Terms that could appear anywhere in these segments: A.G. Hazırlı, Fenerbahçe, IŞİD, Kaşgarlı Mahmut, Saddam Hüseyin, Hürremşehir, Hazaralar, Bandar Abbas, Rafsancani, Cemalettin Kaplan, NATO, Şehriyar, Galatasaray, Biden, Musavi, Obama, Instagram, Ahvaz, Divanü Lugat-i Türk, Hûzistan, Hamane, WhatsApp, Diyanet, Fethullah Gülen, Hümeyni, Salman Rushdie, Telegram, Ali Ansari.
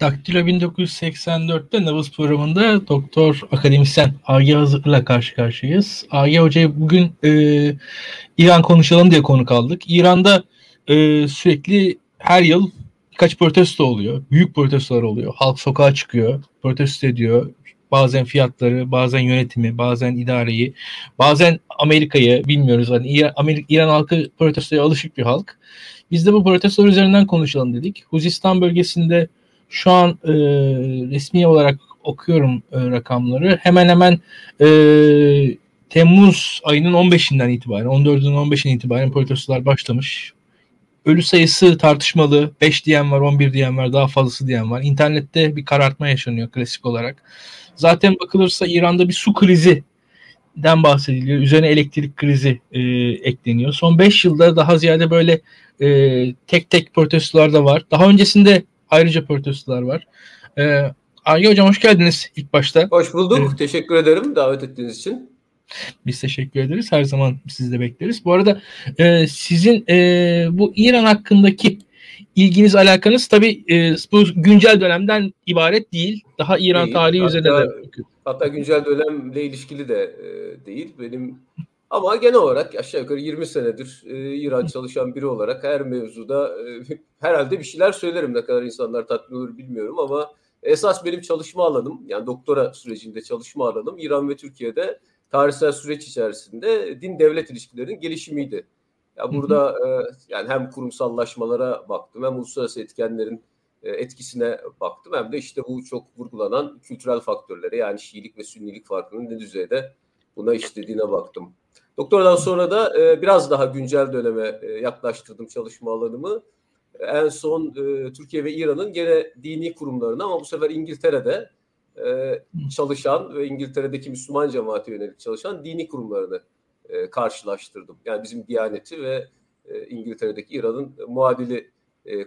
Daktilo 1984'te Nabız programında doktor akademisyen A.G. Hazırlı'la karşı karşıyayız. A.G. Hoca'ya bugün İran konuşalım diye konuk aldık. İran'da sürekli her yıl birkaç protesto oluyor. Büyük protestolar oluyor. Halk sokağa çıkıyor, protesto ediyor. Bazen fiyatları, bazen yönetimi, bazen idareyi, bazen Amerika'yı bilmiyoruz. Yani İran halkı protestoya alışık bir halk. Biz de bu protestolar üzerinden konuşalım dedik. Hûzistan bölgesinde şu an resmi olarak okuyorum rakamları. Hemen hemen Temmuz ayının 15'inden itibaren, 14'ünün 15'inden itibaren protestolar başlamış. Ölü sayısı tartışmalı. 5 diyen var, 11 diyen var, daha fazlası diyen var. İnternette bir karartma yaşanıyor klasik olarak. Zaten bakılırsa İran'da bir su krizinden bahsediliyor. Üzerine elektrik krizi ekleniyor. Son 5 yılda daha ziyade böyle tek tek protestolar da var. Daha öncesinde ayrıca protestolar var. Arge Hocam hoş geldiniz ilk başta. Hoş bulduk. Teşekkür ederim davet ettiğiniz için. Biz teşekkür ederiz. Her zaman sizi de bekleriz. Bu arada sizin bu İran hakkındaki ilginiz, alakanız tabii bu güncel dönemden ibaret değil. Daha İran değil, tarihi üzerine de. Hatta güncel dönemle ilişkili de değil. Benim ama genel olarak aşağı yukarı 20 senedir İran çalışan biri olarak her mevzuda herhalde bir şeyler söylerim. Ne kadar insanlar tatmin olur bilmiyorum ama esas benim çalışma alanım, yani doktora sürecinde çalışma alanım İran ve Türkiye'de tarihsel süreç içerisinde din-devlet ilişkilerinin gelişimiydi. Ya burada yani hem kurumsallaşmalara baktım, hem uluslararası etkenlerin etkisine baktım, hem de işte bu çok vurgulanan kültürel faktörlere, yani Şiilik ve Sünnilik farkının ne düzeyde buna işlediğine baktım. Doktoradan sonra da biraz daha güncel döneme yaklaştırdım çalışma alanımı. En son Türkiye ve İran'ın gene dini kurumlarına, ama bu sefer İngiltere'de çalışan ve İngiltere'deki Müslüman cemaate yönelik çalışan dini kurumlarını karşılaştırdım. Yani bizim Diyaneti ve İngiltere'deki İran'ın muadili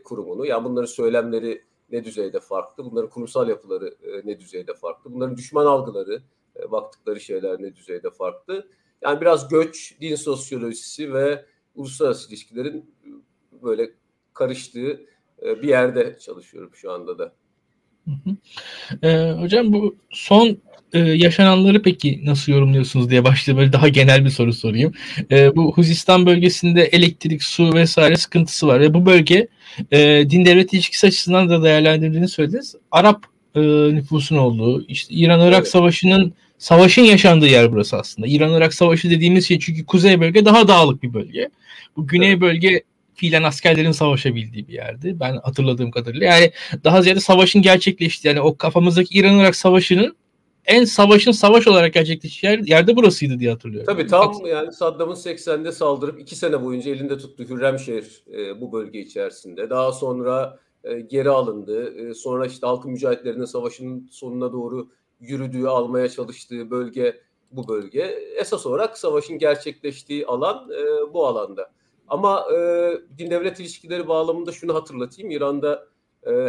kurumunu, yani bunların söylemleri ne düzeyde farklı, bunların kurumsal yapıları ne düzeyde farklı, bunların düşman algıları, baktıkları şeyler ne düzeyde farklı. Yani biraz göç, din sosyolojisi ve uluslararası ilişkilerin böyle karıştığı bir yerde çalışıyorum şu anda da. Hocam bu son yaşananları peki nasıl yorumluyorsunuz diye başlayayım, böyle daha genel bir soru sorayım. Bu Hûzistan bölgesinde elektrik, su vesaire sıkıntısı var ve bu bölge din-devlet ilişkisi açısından da değerlendirdiğini söylediniz. Arap nüfusun olduğu, işte İran-Irak savaşının yaşandığı yer burası aslında. İran-Irak savaşı dediğimiz şey, çünkü kuzey bölge daha dağlık bir bölge. Bu güney bölge fiilen askerlerin savaşabildiği bir yerdi. Ben hatırladığım kadarıyla. Yani daha ziyade savaşın gerçekleştiği, yani o kafamızdaki İran-Irak savaşının savaş olarak gerçekleştiği yerde burasıydı diye hatırlıyorum. Tabii tam yani Saddam'ın 80'de saldırıp 2 sene boyunca elinde tuttuğu Hürremşehir bu bölge içerisinde. Daha sonra geri alındı. Sonra işte halkın mücahitlerinin savaşının sonuna doğru yürüdüğü, almaya çalıştığı bölge bu bölge. Esas olarak savaşın gerçekleştiği alan bu alanda. Ama din-devlet ilişkileri bağlamında şunu hatırlatayım. İran'da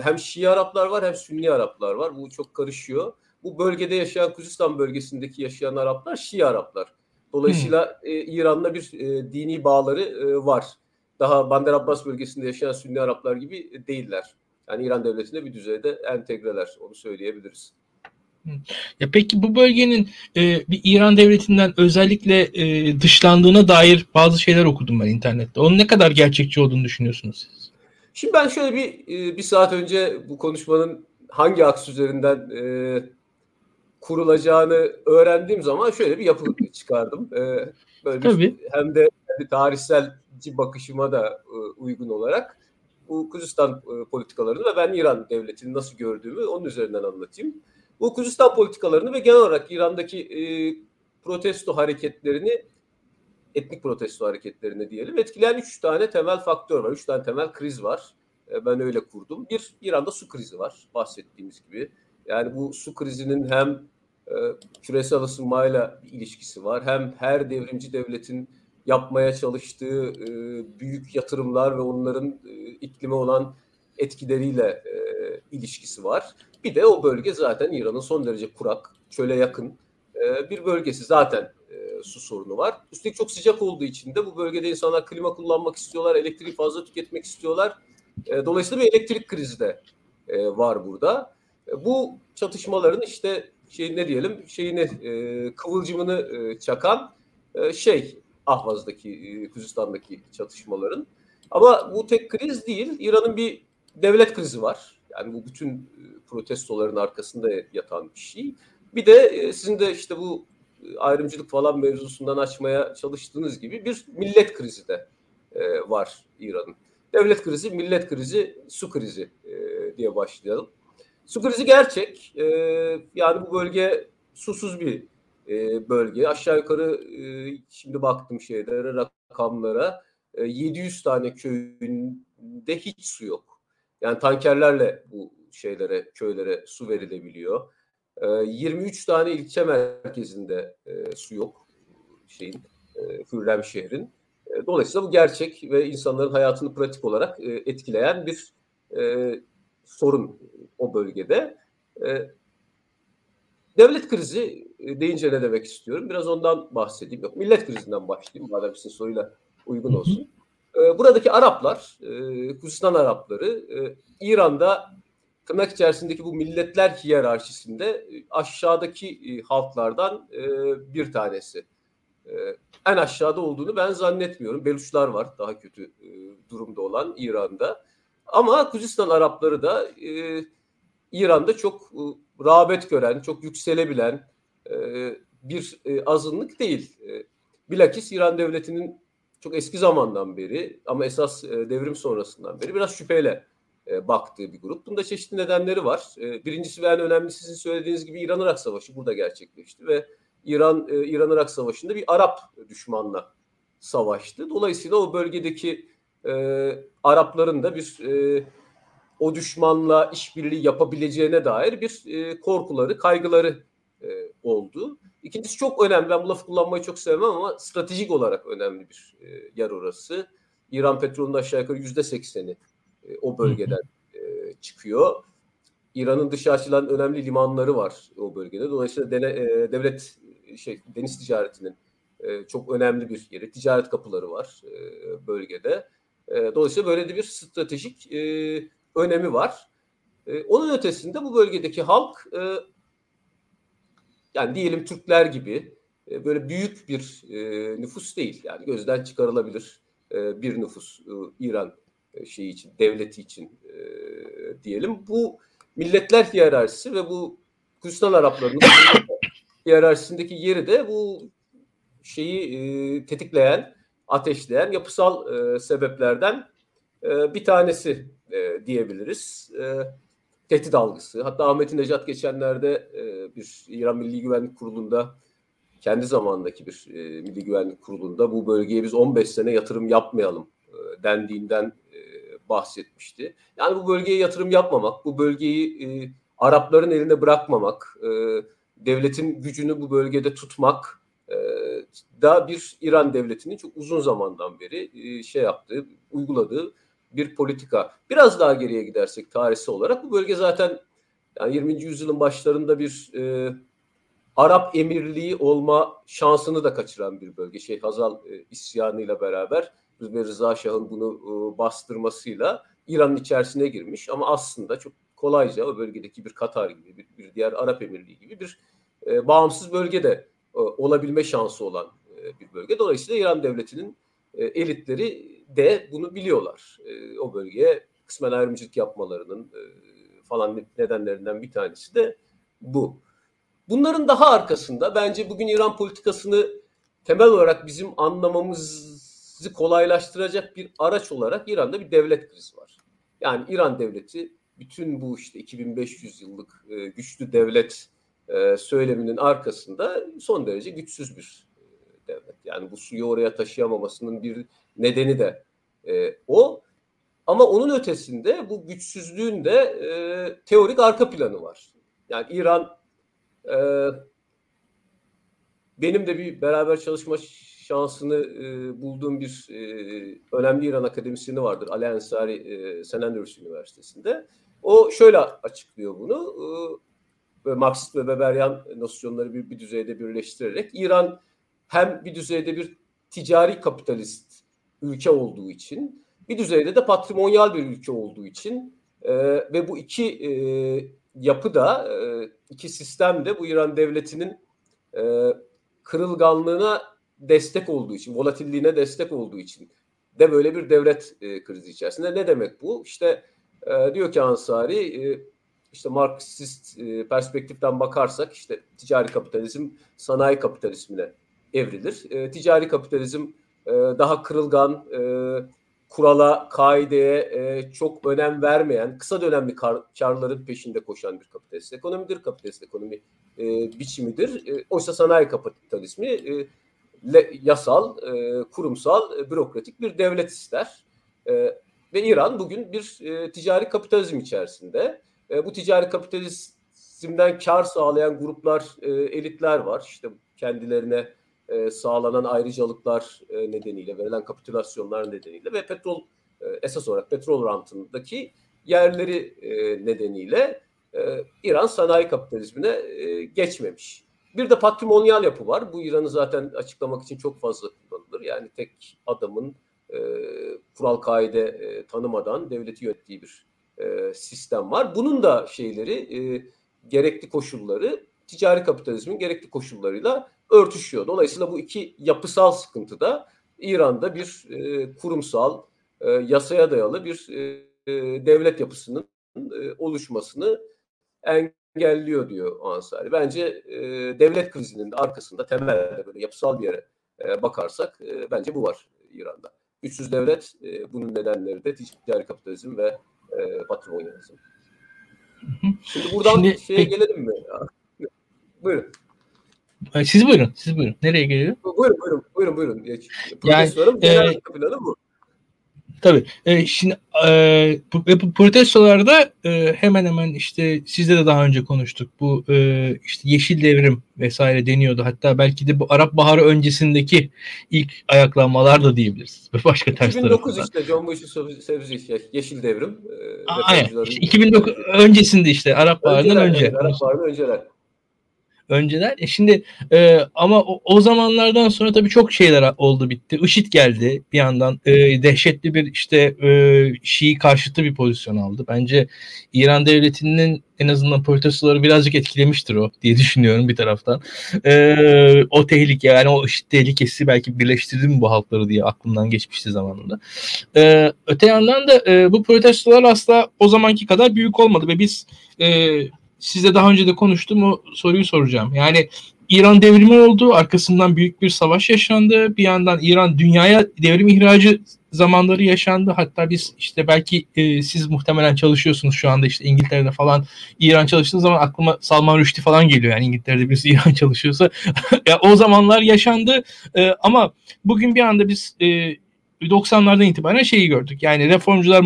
hem Şii Araplar var hem Sünni Araplar var. Bu çok karışıyor. Bu bölgede yaşayan, Hûzistan bölgesindeki yaşayan Araplar Şii Araplar. Dolayısıyla İran'la bir dini bağları var. Daha Bandar Abbas bölgesinde yaşayan Sünni Araplar gibi değiller. Yani İran devletine bir düzeyde entegreler. Onu söyleyebiliriz. Ya peki bu bölgenin bir İran devletinden özellikle dışlandığına dair bazı şeyler okudum ben internette. Onun ne kadar gerçekçi olduğunu düşünüyorsunuz siz? Şimdi ben şöyle bir saat önce bu konuşmanın hangi aks üzerinden kurulacağını öğrendiğim zaman şöyle bir yapı çıkardım. Böyle hem de tarihselci bakışıma da uygun olarak bu Hûzistan politikalarını ve ben İran devletini nasıl gördüğümü onun üzerinden anlatayım. Bu Hûzistan politikalarını ve genel olarak İran'daki protesto hareketlerini, etnik protesto hareketlerini diyelim, etkileyen 3 tane temel faktör var. 3 tane temel kriz var. Ben öyle kurdum. Bir, İran'da su krizi var bahsettiğimiz gibi. Yani bu su krizinin hem küresel ısınmayla ilişkisi var, hem her devrimci devletin yapmaya çalıştığı büyük yatırımlar ve onların iklime olan etkileriyle ilişkisi var. Bir de o bölge zaten İran'ın son derece kurak, çöle yakın bir bölgesi. Zaten su sorunu var. Üstelik çok sıcak olduğu için de bu bölgede insanlar klima kullanmak istiyorlar, elektriği fazla tüketmek istiyorlar. Dolayısıyla bir elektrik krizi de var burada. Bu çatışmaların işte kıvılcımını çakan Ahvaz'daki, Hûzistan'daki çatışmaların. Ama bu tek kriz değil. İran'ın bir devlet krizi var. Yani bu bütün protestoların arkasında yatan bir şey. Bir de sizin de işte bu ayrımcılık falan mevzusundan açmaya çalıştığınız gibi bir millet krizi de var İran'ın. Devlet krizi, millet krizi, su krizi diye başlayalım. Su krizi gerçek. Yani bu bölge susuz bir bölge. Aşağı yukarı şimdi baktım rakamlara. 700 tane köyünde hiç su yok. Yani tankerlerle bu köylere su verilebiliyor. 23 tane ilçe merkezinde su yok. Hürrem şehrin. Dolayısıyla bu gerçek ve insanların hayatını pratik olarak etkileyen bir sorun o bölgede. Devlet krizi deyince ne demek istiyorum? Biraz ondan bahsedeyim. Yok, millet krizinden başlayayım. Madem sizin soruyla uygun olsun. Buradaki Araplar, Hûzistan Arapları, İran'da tırnak içerisindeki bu milletler hiyerarşisinde aşağıdaki halklardan bir tanesi. En aşağıda olduğunu ben zannetmiyorum. Beluçlar var daha kötü durumda olan İran'da. Ama Hûzistan Arapları da İran'da çok rağbet gören, çok yükselebilen bir azınlık değil. Bilakis İran Devleti'nin çok eski zamandan beri ama esas devrim sonrasından beri biraz şüpheyle baktığı bir grup. Bunda çeşitli nedenleri var. Birincisi ve en önemlisi sizin söylediğiniz gibi İran-Irak Savaşı burada gerçekleşti ve İran-Irak Savaşı'nda bir Arap düşmanla savaştı. Dolayısıyla o bölgedeki Arapların da bir o düşmanla işbirliği yapabileceğine dair bir korkuları, kaygıları oldu. İkincisi çok önemli. Ben bu lafı kullanmayı çok sevmem ama stratejik olarak önemli bir yer orası. İran petrolünün aşağı yukarı %80'i o bölgeden çıkıyor. İran'ın dışa açılan önemli limanları var o bölgede. Dolayısıyla devlet deniz ticaretinin çok önemli bir yeri. Ticaret kapıları var bölgede. Dolayısıyla böyle de bir stratejik önemi var. Onun ötesinde bu bölgedeki halk yani diyelim Türkler gibi böyle büyük bir nüfus değil. Yani gözden çıkarılabilir bir nüfus İran için, devleti için diyelim. Bu milletler hiyerarşisi ve bu Hûzistan Araplarının hiyerarşisindeki yeri de bu tetikleyen, ateşleyen yapısal sebeplerden bir tanesi diyebiliriz. Tehdit algısı. Hatta Ahmet-i Necat geçenlerde bir İran Milli Güvenlik Kurulu'nda, kendi zamandaki bir Milli Güvenlik Kurulu'nda bu bölgeye biz 15 sene yatırım yapmayalım dendiğinden bahsetmişti. Yani bu bölgeye yatırım yapmamak, bu bölgeyi Arapların eline bırakmamak, devletin gücünü bu bölgede tutmak da bir İran devletinin çok uzun zamandan beri yaptığı, uyguladığı bir politika. Biraz daha geriye gidersek tarihsel olarak bu bölge zaten yani 20. yüzyılın başlarında bir Arap emirliği olma şansını da kaçıran bir bölge. Hazal isyanıyla beraber Rıza Şah'ın bunu bastırmasıyla İran'ın içerisine girmiş ama aslında çok kolayca o bölgedeki bir Katar gibi, bir diğer Arap emirliği gibi bir bağımsız bölgede olabilme şansı olan bir bölge. Dolayısıyla İran devletinin elitleri de bunu biliyorlar. O bölgeye kısmen ayrımcılık yapmalarının falan nedenlerinden bir tanesi de bu. Bunların daha arkasında bence bugün İran politikasını temel olarak bizim anlamamızı kolaylaştıracak bir araç olarak İran'da bir devlet krizi var. Yani İran devleti bütün bu 2500 yıllık güçlü devlet söyleminin arkasında son derece güçsüz bir devlet. Yani bu suyu oraya taşıyamamasının bir nedeni de o. Ama onun ötesinde bu güçsüzlüğün de teorik arka planı var. Yani İran benim de bir beraber çalışma şansını bulduğum bir önemli İran akademisyeni vardır. Ali Ansari St Andrews Üniversitesi'nde. O şöyle açıklıyor bunu. Marksist ve Weberyan nosyonları bir düzeyde birleştirerek İran hem bir düzeyde bir ticari kapitalist ülke olduğu için, bir düzeyde de patrimonyal bir ülke olduğu için Ve bu iki yapı da, iki sistem de bu İran devletinin kırılganlığına destek olduğu için, volatilliğine destek olduğu için de böyle bir devlet krizi içerisinde. Ne demek bu? İşte diyor ki Ansari, işte Marksist perspektiften bakarsak işte ticari kapitalizm sanayi kapitalizmine evrilir. Ticari kapitalizm daha kırılgan, kurala, kaideye çok önem vermeyen, kısa dönemli karların peşinde koşan bir kapitalist ekonomidir. Kapitalist ekonomi biçimidir. Oysa sanayi kapitalizmi yasal, kurumsal, bürokratik bir devlet ister. Ve İran bugün bir ticari kapitalizm içerisinde. Bu ticari kapitalizmden kar sağlayan gruplar, elitler var. İşte kendilerine sağlanan ayrıcalıklar nedeniyle, verilen kapitülasyonlar nedeniyle ve petrol, esas olarak petrol rantındaki yerleri nedeniyle İran sanayi kapitalizmine geçmemiş. Bir de patrimonyal yapı var. Bu İran'ı zaten açıklamak için çok fazla kullanılır. Yani tek adamın kural kaide tanımadan devleti yönettiği bir sistem var. Bunun da şeyleri, gerekli koşulları ticari kapitalizmin gerekli koşullarıyla örtüşüyor. Dolayısıyla bu iki yapısal sıkıntı da İran'da bir kurumsal, yasaya dayalı bir devlet yapısının oluşmasını engelliyor diyor Ansari. Bence devlet krizinin arkasında temelde böyle yapısal bir yere bakarsak bence bu var İran'da. Güçsüz devlet, bunun nedenleri de ticari kapitalizm ve patrimonyalizm. Şimdi buradan gelelim mi? Buyurun. Siz buyurun, siz buyurun. Nereye geliyor? Buyurun. Protestoların genel planı bu. Tabii. Şimdi bu protestolarda hemen hemen işte sizle de daha önce konuştuk. Bu işte yeşil devrim vesaire deniyordu. Hatta belki de bu Arap Baharı öncesindeki ilk ayaklanmalar da diyebiliriz. Başka ters tarafından. 2009 işte John Bush'un yeşil devrim. Aynen. İşte 2009 öncesinde işte Arap Baharı'ndan önce. Arap Baharı'ndan önceler. Önceler. Şimdi ama o zamanlardan sonra tabii çok şeyler oldu bitti. IŞİD geldi bir yandan. Dehşetli bir işte Şii karşıtı bir pozisyon aldı. Bence İran devletinin en azından protestoları birazcık etkilemiştir o diye düşünüyorum bir taraftan. O tehlike, yani o IŞİD tehlikesi belki birleştirdi mi bu halkları diye aklımdan geçmişti zamanında. Öte yandan da bu protestolar asla o zamanki kadar büyük olmadı ve biz... Sizle daha önce de konuştum, o soruyu soracağım. Yani İran devrimi oldu, arkasından büyük bir savaş yaşandı. Bir yandan İran dünyaya devrim ihracı zamanları yaşandı. Hatta biz işte belki siz muhtemelen çalışıyorsunuz şu anda işte İngiltere'de falan. İran çalıştığınız zaman aklıma Salman Rushdie falan geliyor. Yani İngiltere'de birisi İran çalışıyorsa. Ya, o zamanlar yaşandı ama bugün bir anda biz... 90'lardan itibaren şeyi gördük. Yani reformcular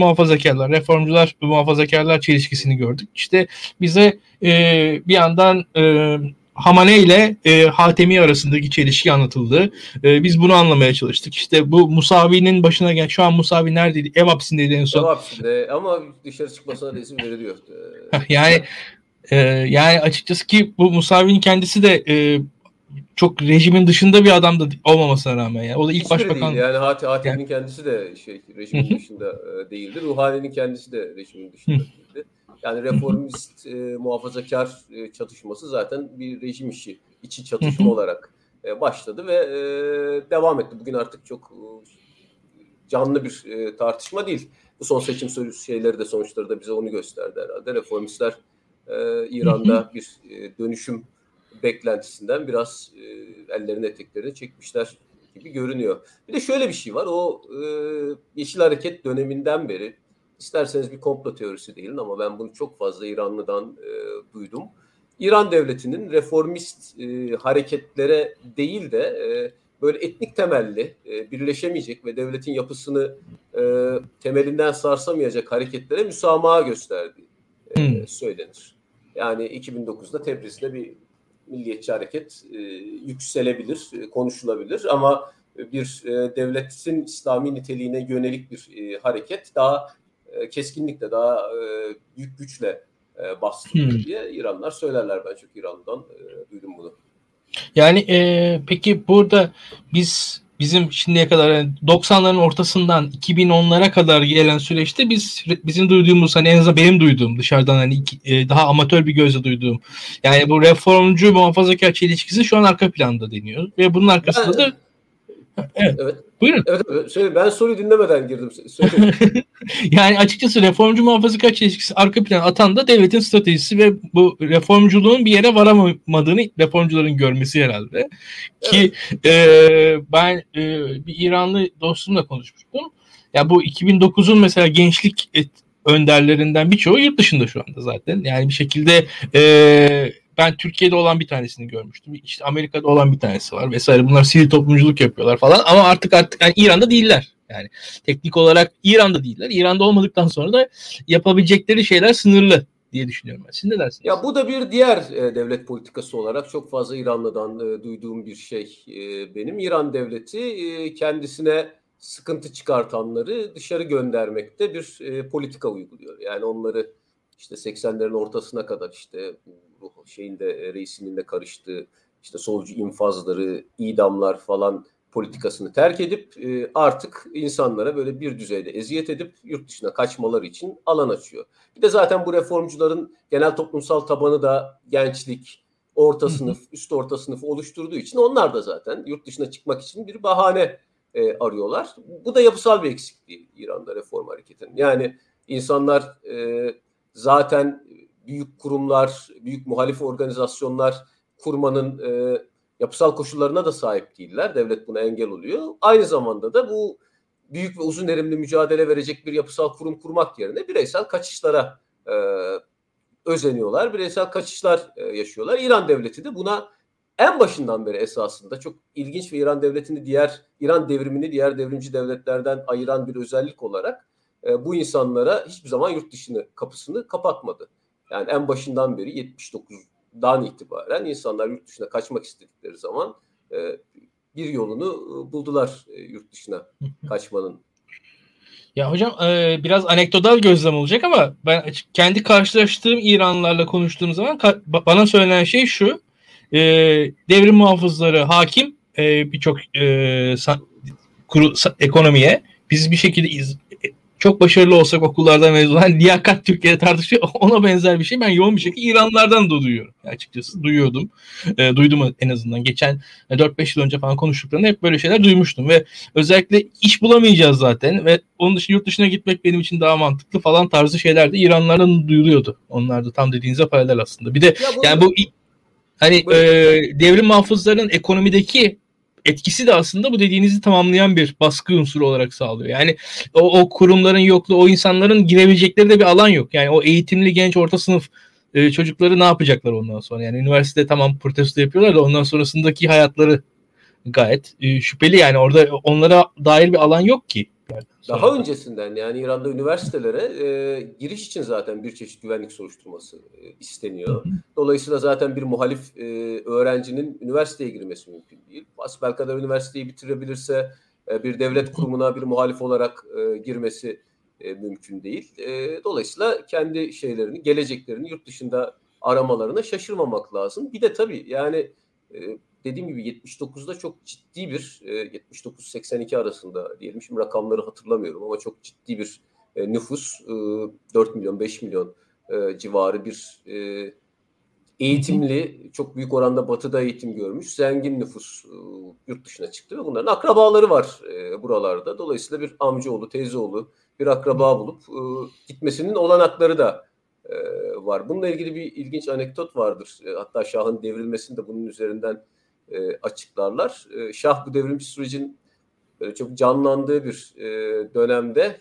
muhafazakarlar çelişkisini gördük. İşte bize bir yandan Hamane ile Hatemi arasındaki çelişki anlatıldı. Biz bunu anlamaya çalıştık. İşte bu Musavi'nin başına gelen, şu an Musavi neredeydi? Ev hapsindeydi en son. Ev hapsinde ama dışarı çıkmasına da izin veriliyor. Yani açıkçası ki bu Musavi'nin kendisi de çok rejimin dışında bir adam da olmamasına rağmen yani. O da ilk hiçbiri başbakan. Değil. Yani Hatemi'nin kendisi de rejimin dışında değildi. Ruhani'nin kendisi de rejimin dışında değildi. Yani reformist muhafazakar çatışması zaten bir rejim içi çatışma olarak başladı ve devam etti. Bugün artık çok canlı bir tartışma değil. Bu son seçim şeyleri de, sonuçları da bize onu gösterdi herhalde. Reformistler İran'da bir dönüşüm beklentisinden biraz ellerini eteklerini çekmişler gibi görünüyor. Bir de şöyle bir şey var. O Yeşil Hareket döneminden beri, isterseniz bir komplo teorisi değilim ama ben bunu çok fazla İranlı'dan duydum. İran devletinin reformist hareketlere değil de böyle etnik temelli, birleşemeyecek ve devletin yapısını temelinden sarsamayacak hareketlere müsamaha gösterdiği söylenir. Yani 2009'da Tebriz'de bir milliyetçi hareket yükselebilir, konuşulabilir ama bir devletin İslami niteliğine yönelik bir hareket daha keskinlikle, daha büyük güçle bastırılır diye İranlılar söylerler. Ben çok İran'dan duydum bunu. Yani peki burada biz bizim şimdiye kadar yani 90'ların ortasından 2010'lara kadar gelen süreçte bizim duyduğumuz, hani en azından benim duyduğum dışarıdan, hani daha amatör bir gözle duyduğum, yani bu reformcu muhafazakar çelişkisi şu an arka planda deniyor ve bunun arkasında da evet. Buyurun. Evet, şöyle, ben soruyu dinlemeden girdim. Yani açıkçası reformcu muhafazakar çelişkisi arka plana atan da devletin stratejisi ve bu reformculuğun bir yere varamadığını reformcuların görmesi herhalde. Ki evet. Ben bir İranlı dostumla konuşmuştum. Ya bu 2009'un mesela gençlik önderlerinden birçoğu yurt dışında şu anda zaten. Yani bir şekilde ben Türkiye'de olan bir tanesini görmüştüm. İşte Amerika'da olan bir tanesi var vesaire. Bunlar sivil toplumculuk yapıyorlar falan ama artık yani İran'da değiller. Yani teknik olarak İran'da değiller. İran'da olmadıktan sonra da yapabilecekleri şeyler sınırlı diye düşünüyorum ben. Siz ne dersiniz? Ya bu da bir diğer devlet politikası olarak çok fazla İranlı'dan duyduğum bir şey benim. İran devleti kendisine sıkıntı çıkartanları dışarı göndermekte bir politika uyguluyor. Yani onları işte 80'lerin ortasına kadar işte reisinin de karıştığı işte solcu infazları, idamlar falan politikasını terk edip artık insanlara böyle bir düzeyde eziyet edip yurt dışına kaçmaları için alan açıyor. Bir de zaten bu reformcuların genel toplumsal tabanı da gençlik, orta sınıf, üst orta sınıfı oluşturduğu için onlar da zaten yurt dışına çıkmak için bir bahane arıyorlar. Bu da yapısal bir eksikliği İran'da reform hareketinin. Yani insanlar zaten büyük kurumlar, büyük muhalif organizasyonlar kurmanın yapısal koşullarına da sahip değiller. Devlet buna engel oluyor. Aynı zamanda da bu büyük ve uzun erimli mücadele verecek bir yapısal kurum kurmak yerine bireysel kaçışlara özeniyorlar. Bireysel kaçışlar yaşıyorlar. İran devleti de buna en başından beri esasında çok ilginç ve İran devrimini diğer devrimci devletlerden ayıran bir özellik olarak bu insanlara hiçbir zaman yurt dışını kapısını kapatmadı. Yani en başından beri 79'dan itibaren insanlar yurt dışına kaçmak istedikleri zaman bir yolunu buldular yurt dışına kaçmanın. Ya hocam biraz anekdotal gözlem olacak ama ben kendi karşılaştığım İranlılarla konuştuğum zaman bana söylenen şey şu. Devrim muhafızları hakim birçok ekonomiye. Biz bir şekilde çok başarılı olsak okullardan mezun olan liyakat Türkiye'de tartışıyor. Ona benzer bir şey ben yoğun bir şekilde İranlılardan da duyuyorum. Açıkçası duyuyordum. Duydum en azından. Geçen 4-5 yıl önce falan konuştuklarında hep böyle şeyler duymuştum. Ve özellikle iş bulamayacağız zaten. Ve onun dışında yurt dışına gitmek benim için daha mantıklı falan tarzı şeyler de İranlılardan duyuluyordu. Onlar da tam dediğinize paralel aslında. Bir de yani bu hani devrim muhafızlarının ekonomideki etkisi de aslında bu dediğinizi tamamlayan bir baskı unsuru olarak sağlıyor. Yani o kurumların yokluğu, o insanların girebilecekleri de bir alan yok. Yani o eğitimli genç orta sınıf çocukları ne yapacaklar ondan sonra? Yani üniversitede tamam protesto yapıyorlar da ondan sonrasındaki hayatları gayet şüpheli. Yani orada onlara dair bir alan yok ki. Daha öncesinden yani İran'da üniversitelere giriş için zaten bir çeşit güvenlik soruşturması isteniyor. Dolayısıyla zaten bir muhalif öğrencinin üniversiteye girmesi mümkün değil. Hasbelkader üniversiteyi bitirebilirse bir devlet kurumuna bir muhalif olarak girmesi mümkün değil. Dolayısıyla kendi geleceklerini yurt dışında aramalarına şaşırmamak lazım. Bir de tabii yani dediğim gibi 79'da çok ciddi bir 79-82 arasında diyelim, şimdi rakamları hatırlamıyorum ama çok ciddi bir nüfus 4 milyon 5 milyon civarı bir eğitimli, çok büyük oranda batıda eğitim görmüş zengin nüfus yurt dışına çıktı ve bunların akrabaları var buralarda. Dolayısıyla bir amcaoğlu, teyzeoğlu, bir akraba bulup gitmesinin olanakları da var. Bununla ilgili bir ilginç anekdot vardır. Hatta Şah'ın devrilmesini de bunun üzerinden açıklarlar. Şah bu devrimci sürecin böyle çok canlandığı bir dönemde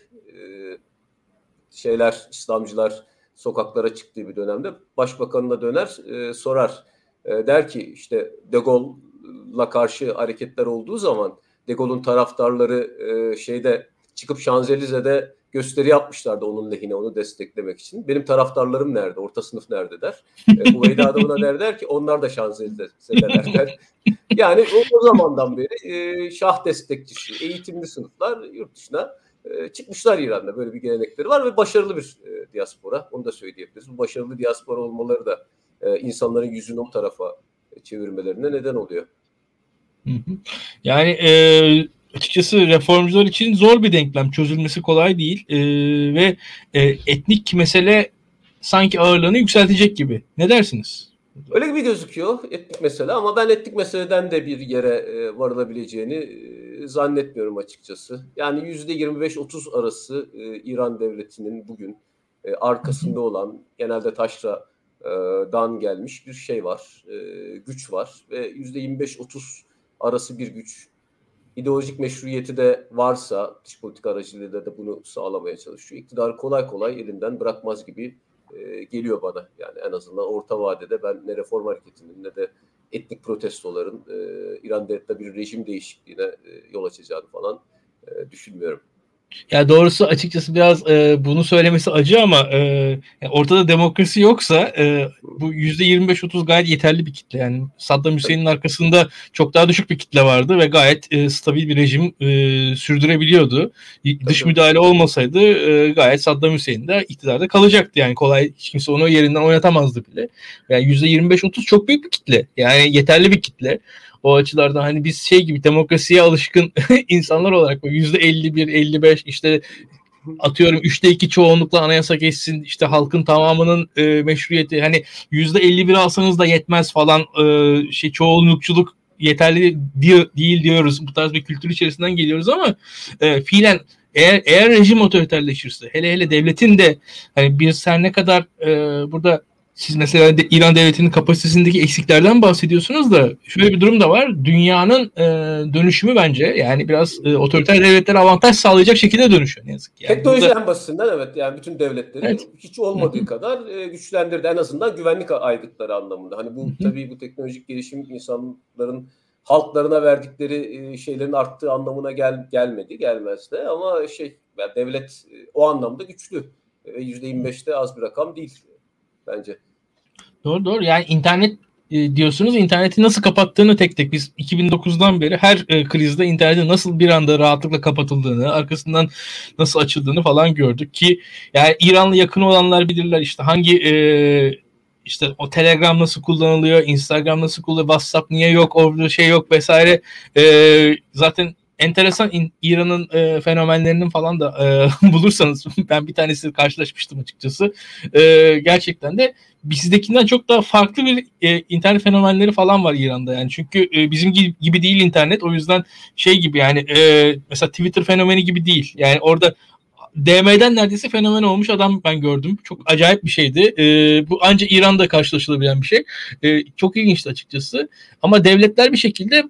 İslamcılar sokaklara çıktığı bir dönemde başbakanına döner sorar. Der ki işte De Gaulle'la karşı hareketler olduğu zaman De Gaulle'un taraftarları çıkıp Şanzelize'de gösteri yapmışlardı onun lehine, onu desteklemek için. Benim taraftarlarım nerede? Orta sınıf nerede der. Bu veyda da buna der ki onlar da Şanzelize'deler der. Yani o zamandan beri Şah destekçisi, eğitimli sınıflar yurt dışına çıkmışlar İran'da. Böyle bir gelenekleri var ve başarılı bir diaspora. Onu da söyleyebiliriz. Bu başarılı diaspora olmaları da insanların yüzünü o tarafa çevirmelerine neden oluyor. Yani açıkçası reformcular için zor bir denklem. Çözülmesi kolay değil. Ve etnik mesele sanki ağırlığını yükseltecek gibi. Ne dersiniz? Öyle gibi gözüküyor etnik mesele ama ben etnik meseleden de bir yere varılabileceğini zannetmiyorum açıkçası. Yani %25-30 arası İran devletinin bugün arkasında olan genelde taşradan gelmiş bir şey var, güç var ve %25-30 arası bir güç. İdeolojik meşruiyeti de varsa dış politika aracılığıyla da bunu sağlamaya çalışıyor. İktidarı kolay kolay elinden bırakmaz gibi geliyor bana. Yani en azından orta vadede ben ne reform hareketinin ne de etnik protestoların İran devletinde bir rejim değişikliğine yol açacağını falan düşünmüyorum. Ya doğrusu açıkçası biraz bunu söylemesi acı ama ortada demokrasi yoksa bu %25-30 gayet yeterli bir kitle. Yani Saddam Hüseyin'in arkasında çok daha düşük bir kitle vardı ve gayet stabil bir rejim sürdürebiliyordu. Dış müdahale olmasaydı gayet Saddam Hüseyin de iktidarda kalacaktı. Yani kolay hiç kimse onu yerinden oynatamazdı bile. Yani %25-30 çok büyük bir kitle. Yani yeterli bir kitle. O açılardan hani biz şey gibi demokrasiye alışkın insanlar olarak %51-55 işte atıyorum 3/2 çoğunlukla anayasa geçsin işte halkın tamamının meşruiyeti hani %51 alsanız da yetmez falan şey çoğunlukçuluk yeterli değil diyoruz. Bu tarz bir kültür içerisinden geliyoruz ama fiilen eğer rejim otoriterleşirse hele devletin de hani biz her ne kadar burada siz mesela İran devletinin kapasitesindeki eksiklerden bahsediyorsunuz da şöyle bir durum da var. Dünyanın dönüşümü bence yani biraz otoriter devletlere avantaj sağlayacak şekilde dönüşüyor ne yazık ki. Yani teknoloji en basitinden evet yani bütün devletlerin hiç olmadığı kadar güçlendirdi. En azından güvenlik aygıtları anlamında. Hani bu tabii bu teknolojik gelişim insanların halklarına verdikleri şeylerin arttığı anlamına gelmez de ama yani devlet o anlamda güçlü. %25'te az bir rakam değil bence. Doğru. Yani internet diyorsunuz. İnterneti nasıl kapattığını tek tek biz 2009'dan beri her krizde internetin nasıl bir anda rahatlıkla kapatıldığını, arkasından nasıl açıldığını falan gördük ki yani İran'la yakın olanlar bilirler işte hangi işte o Telegram nasıl kullanılıyor, Instagram nasıl kullanılıyor, WhatsApp niye yok, orada şey yok vesaire. Zaten enteresan İran'ın fenomenlerinin falan da bulursanız ben bir tanesiyle karşılaşmıştım açıkçası. Gerçekten de bizdekinden çok daha farklı bir internet fenomenleri falan var İran'da yani. Çünkü bizim gibi değil internet. O yüzden şey gibi yani mesela Twitter fenomeni gibi değil. Yani orada DM'den neredeyse fenomen olmuş adam ben gördüm. Çok acayip bir şeydi. Bu anca İran'da karşılaşılabilen bir şey. Çok ilginçti açıkçası. Ama devletler bir şekilde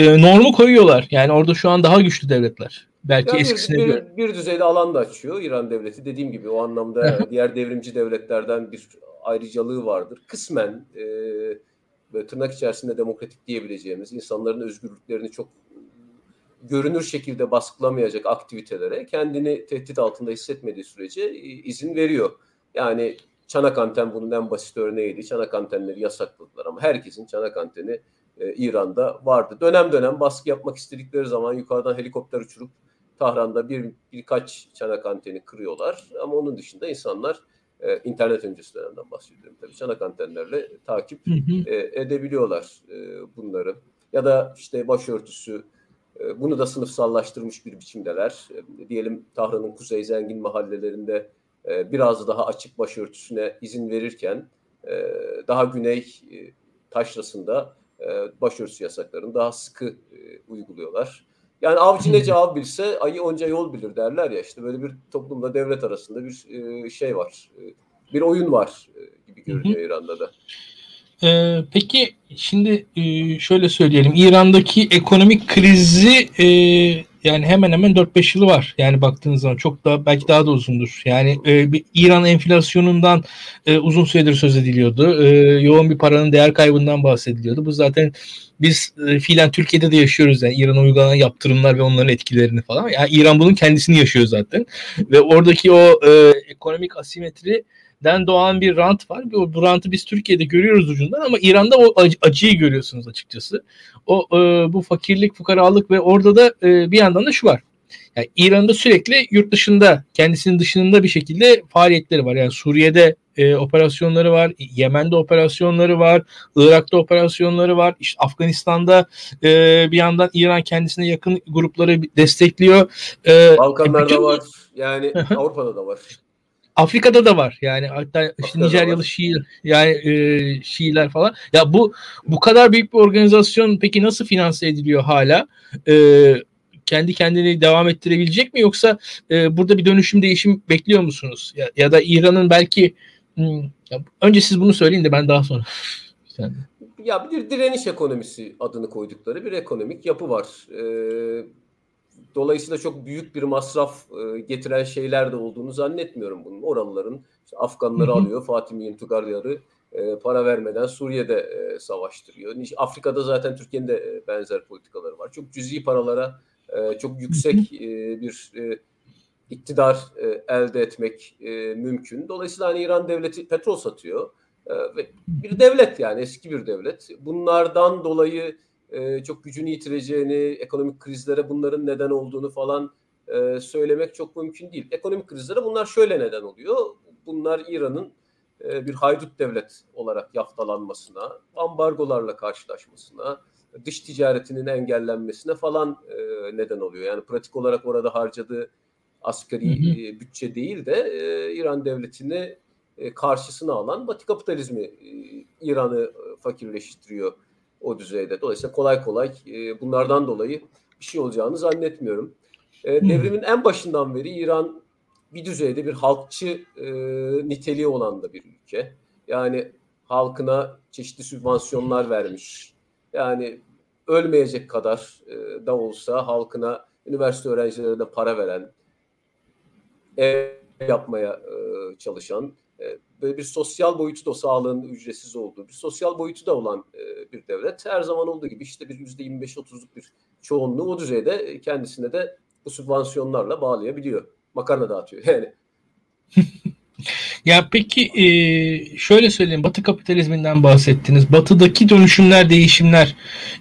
normu koyuyorlar. Yani orada şu an daha güçlü devletler. Belki yani eskisine göre. Bir düzeyde alan da açıyor İran devleti. Dediğim gibi o anlamda diğer devrimci devletlerden bir ayrıcalığı vardır. Kısmen böyle tırnak içerisinde demokratik diyebileceğimiz insanların özgürlüklerini çok görünür şekilde baskılamayacak aktivitelere kendini tehdit altında hissetmediği sürece izin veriyor. Yani çanak anten bunun en basit örneğiydi. Çanak antenleri yasakladılar ama herkesin çanak anteni İran'da vardı. Dönem baskı yapmak istedikleri zaman yukarıdan helikopter uçurup Tahran'da birkaç çanak anteni kırıyorlar. Ama onun dışında insanlar internet öncesi dönemden bahsediyorum. Tabii çanak antenlerle takip edebiliyorlar bunları. Ya da işte başörtüsü bunu da sınıfsallaştırmış bir biçimdeler. Diyelim Tahran'ın kuzey zengin mahallelerinde biraz daha açık başörtüsüne izin verirken daha güney taşrasında başörtüsü yasaklarını daha sıkı uyguluyorlar. Yani avcı nece av bilse ayı onca yol bilir derler ya işte böyle bir toplumda devlet arasında bir şey var. Bir oyun var gibi görünüyor İran'da da. Peki şimdi şöyle söyleyelim. İran'daki ekonomik krizi yani hemen 4-5 yılı var. Yani baktığınız zaman çok daha belki daha da uzundur. Yani bir İran enflasyonundan uzun süredir söz ediliyordu. Yoğun bir paranın değer kaybından bahsediliyordu. Bu zaten biz fiilen Türkiye'de de yaşıyoruz yani İran'a uygulanan yaptırımlar ve onların etkilerini falan. Yani İran bunun kendisini yaşıyor zaten. Ve oradaki o ekonomik asimetriden doğan bir rant var. Bu rantı biz Türkiye'de görüyoruz ucundan ama İran'da o acıyı görüyorsunuz açıkçası. Bu fakirlik, fukaralık ve orada da bir yandan da şu var. Yani İran'da sürekli yurt dışında, kendisinin dışında bir şekilde faaliyetleri var. Yani Suriye'de operasyonları var, Yemen'de operasyonları var, Irak'ta operasyonları var, işte Afganistan'da bir yandan İran kendisine yakın grupları destekliyor. Balkanlarda bütün... var, yani Avrupa'da da var. Afrika'da da var, yani hatta işte Nijeryalı Şii, yani Şiiler falan. Ya bu kadar büyük bir organizasyon peki nasıl finanse ediliyor hala? Kendi kendini devam ettirebilecek mi, yoksa burada bir dönüşüm, değişim bekliyor musunuz? Ya da İran'ın belki önce siz bunu söyleyin de ben daha sonra. Ya bir direniş ekonomisi adını koydukları bir ekonomik yapı var. Dolayısıyla çok büyük bir masraf getiren şeyler de olduğunu zannetmiyorum bunun. Oralıların işte Afganları alıyor, Fatimi Yintugarları para vermeden Suriye'de savaştırıyor. Afrika'da zaten Türkiye'nin de benzer politikaları var. Çok cüzi paralara çok yüksek bir iktidar elde etmek mümkün. Dolayısıyla hani İran devleti petrol satıyor. Bir devlet, yani eski bir devlet. Bunlardan dolayı çok gücünü yitireceğini, ekonomik krizlere bunların neden olduğunu falan söylemek çok mümkün değil. Ekonomik krizlere bunlar şöyle neden oluyor. Bunlar İran'ın bir haydut devlet olarak yaftalanmasına, ambargolarla karşılaşmasına, dış ticaretinin engellenmesine falan neden oluyor. Yani pratik olarak orada harcadığı asgari bütçe değil de İran devletini karşısına alan Batı kapitalizmi İran'ı fakirleştiriyor o düzeyde. Dolayısıyla kolay kolay bunlardan dolayı bir şey olacağını zannetmiyorum. Devrimin en başından beri İran bir düzeyde bir halkçı niteliği olan da bir ülke. Yani halkına çeşitli sübvansiyonlar vermiş. Yani ölmeyecek kadar da olsa halkına, üniversite öğrencilerine para veren, ev yapmaya çalışan, böyle bir sosyal boyutu da, sağlığın ücretsiz olduğu bir sosyal boyutu da olan bir devlet. Her zaman olduğu gibi işte bir %25-30'luk bir çoğunluğu o düzeyde kendisine de bu sübvansiyonlarla bağlayabiliyor. Makarna dağıtıyor yani. Ya peki şöyle söyleyeyim, Batı kapitalizminden bahsettiniz. Batı'daki dönüşümler, değişimler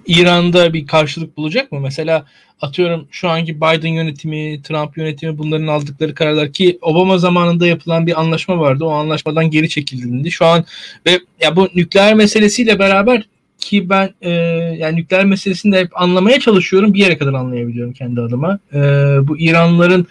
İran'da bir karşılık bulacak mı? Mesela atıyorum şu anki Biden yönetimi, Trump yönetimi, bunların aldıkları kararlar, ki Obama zamanında yapılan bir anlaşma vardı. O anlaşmadan geri çekildiğinde şu an ve ya bu nükleer meselesiyle beraber, ki ben yani nükleer meselesini de hep anlamaya çalışıyorum. Bir yere kadar anlayabiliyorum kendi adıma. Bu İranlıların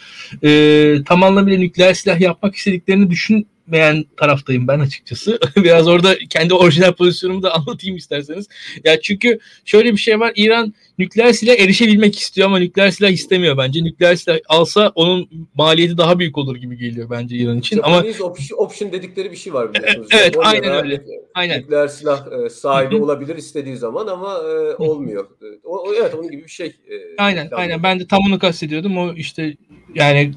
tam anlamıyla nükleer silah yapmak istediklerini düşünmeyen taraftayım ben açıkçası. Biraz orada kendi orijinal pozisyonumu da anlatayım isterseniz. Ya çünkü şöyle bir şey var. İran nükleer silah erişebilmek istiyor ama nükleer silah istemiyor bence. Nükleer silah alsa onun maliyeti daha büyük olur gibi geliyor bence İran için. Japanese ama option dedikleri bir şey var biliyorsunuz. Evet, yani aynen öyle. Aynen. Nükleer silah sahibi olabilir istediği zaman ama olmuyor. Evet, onun gibi bir şey. Aynen. Ben de tam onu kastediyordum. O işte yani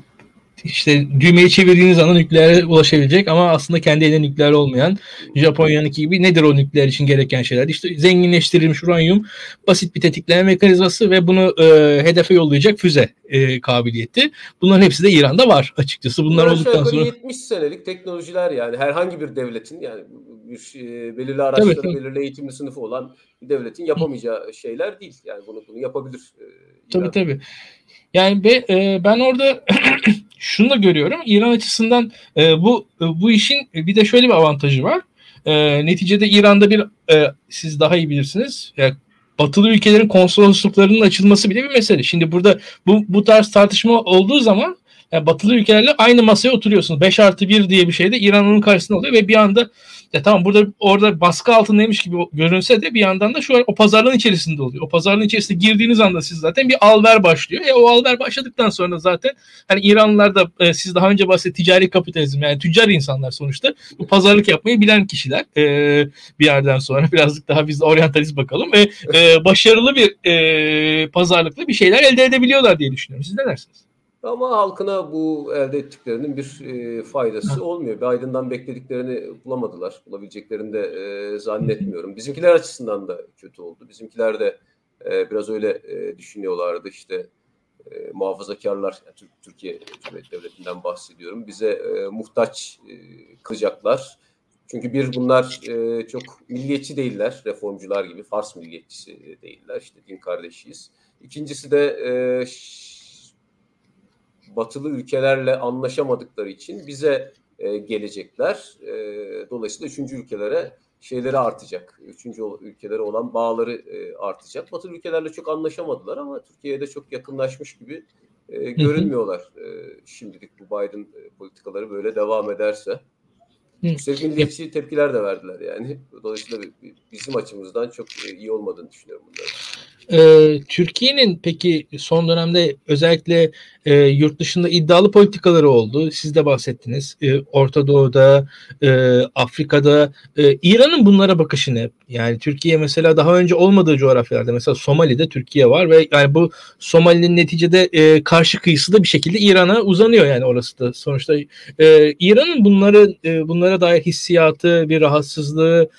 işte düğmeyi çevirdiğiniz anda nükleere ulaşabilecek ama aslında kendi elinde nükleer olmayan, Japonya'nınki gibi, nedir o nükleer için gereken şeyler? İşte zenginleştirilmiş uranyum, basit bir tetikleme mekanizması ve bunu hedefe yollayacak füze kabiliyeti. Bunların hepsi de İran'da var açıkçası. Bunlar olduktan sonra 70 senelik teknolojiler, yani herhangi bir devletin, yani bir belirli araçları, belirli eğitimli sınıfı olan bir devletin yapamayacağı şeyler değil. Yani bunu yapabilir. Tabii. Yani ben orada şunu da görüyorum. İran açısından bu işin bir de şöyle bir avantajı var. Neticede İran'da siz daha iyi bilirsiniz. Batılı ülkelerin konsolosluklarının açılması bile bir mesele. Şimdi burada bu tarz tartışma olduğu zaman batılı ülkelerle aynı masaya oturuyorsunuz. 5+1 diye bir şey de İran'ın karşısında oluyor ve bir anda tamam burada orada baskı altındaymış gibi görünse de bir yandan da şu an o pazarlığın içerisinde oluyor. O pazarlığın içerisine girdiğiniz anda siz zaten bir alver başlıyor. O alver başladıktan sonra zaten hani İranlılar da siz daha önce bahsettiğiniz ticari kapitalizm, yani tüccar insanlar sonuçta, bu pazarlık yapmayı bilen kişiler bir yerden sonra birazcık daha biz de oryantalist bakalım ve başarılı bir pazarlıkla bir şeyler elde edebiliyorlar diye düşünüyorum. Siz ne dersiniz? Ama halkına bu elde ettiklerinin bir faydası olmuyor. Biden'dan beklediklerini bulamadılar. Bulabileceklerini de zannetmiyorum. Bizimkiler açısından da kötü oldu. Bizimkiler de biraz öyle düşünüyorlardı. İşte muhafazakarlar, yani Türkiye Cumhuriyeti Devleti'nden bahsediyorum. Bize muhtaç kılacaklar. Çünkü bunlar çok milliyetçi değiller. Reformcular gibi Fars milliyetçisi değiller. İşte din kardeşiyiz. İkincisi de batılı ülkelerle anlaşamadıkları için bize gelecekler. Dolayısıyla üçüncü ülkelere şeyleri artacak. Üçüncü ülkelere olan bağları artacak. Batı ülkelerle çok anlaşamadılar ama Türkiye'ye de çok yakınlaşmış gibi görünmüyorlar. Şimdilik bu Biden politikaları böyle devam ederse. Üstelik milliyetçi tepkiler de verdiler yani. Dolayısıyla bizim açımızdan çok iyi olmadığını düşünüyorum bunları. Türkiye'nin peki son dönemde özellikle yurt dışında iddialı politikaları oldu. Siz de bahsettiniz. Orta Doğu'da, Afrika'da. İran'ın bunlara bakışı ne? Yani Türkiye mesela daha önce olmadığı coğrafyalarda, mesela Somali'de Türkiye var ve yani bu Somali'nin neticede karşı kıyısı da bir şekilde İran'a uzanıyor yani orası da sonuçta. İran'ın bunlara dair hissiyatı, bir rahatsızlığı,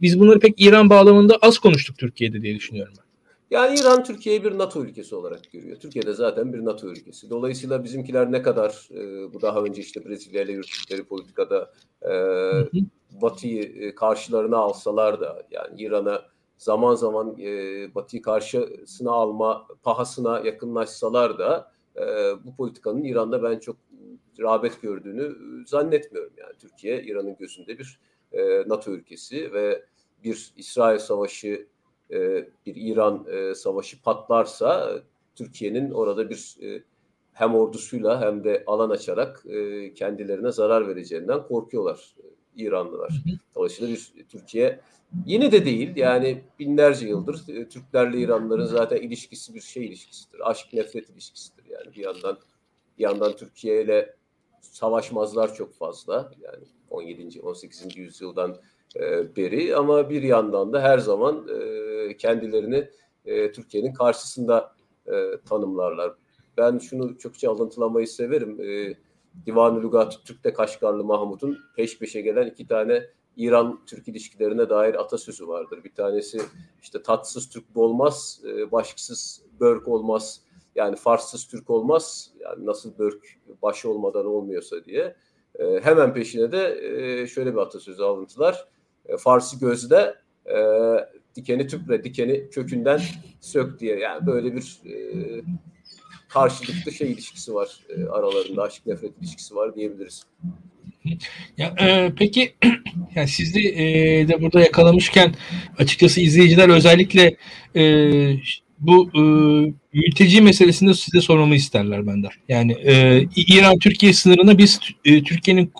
biz bunları pek İran bağlamında az konuştuk Türkiye'de diye düşünüyorum ben. Yani İran Türkiye'yi bir NATO ülkesi olarak görüyor. Türkiye de zaten bir NATO ülkesi. Dolayısıyla bizimkiler ne kadar bu daha önce işte Brezilya ile yürüttükleri politikada Batı'yı karşılarına alsalar da yani İran'a zaman zaman Batı'yı karşısına alma pahasına yakınlaşsalar da bu politikanın İran'da ben çok rağbet gördüğünü zannetmiyorum. Yani Türkiye İran'ın gözünde bir NATO ülkesi ve bir İsrail savaşı, bir İran savaşı patlarsa Türkiye'nin orada bir hem ordusuyla hem de alan açarak kendilerine zarar vereceğinden korkuyorlar İranlılar. Dolayısıyla Türkiye yeni de değil yani binlerce yıldır Türklerle İranlıların zaten ilişkisi bir şey ilişkisidir. Aşk nefret ilişkisidir yani bir yandan Türkiye ile savaşmazlar çok fazla yani 17. 18. yüzyıldan beri ama bir yandan da her zaman kendilerini Türkiye'nin karşısında tanımlarlar. Ben şunu çokça alıntılamayı severim. Divanü Lugat-i Türk'te Kaşgarlı Mahmut'un peş peşe gelen iki tane İran-Türk ilişkilerine dair atasözü vardır. Bir tanesi işte tatsız Türk olmaz, başksız börk olmaz. Yani Farssız Türk olmaz. Yani nasıl börk başı olmadan olmuyorsa diye. Hemen peşine de şöyle bir atasözü alıntılar. Farsı gözde dikeni tüple, dikeni kökünden sök diye. Yani böyle bir karşılıklı şey ilişkisi var aralarında. Aşk nefret ilişkisi var diyebiliriz. Ya, peki yani siz de burada yakalamışken açıkçası izleyiciler özellikle bu mülteci meselesinde size sormamı isterler benden. Yani İran-Türkiye sınırına biz Türkiye'nin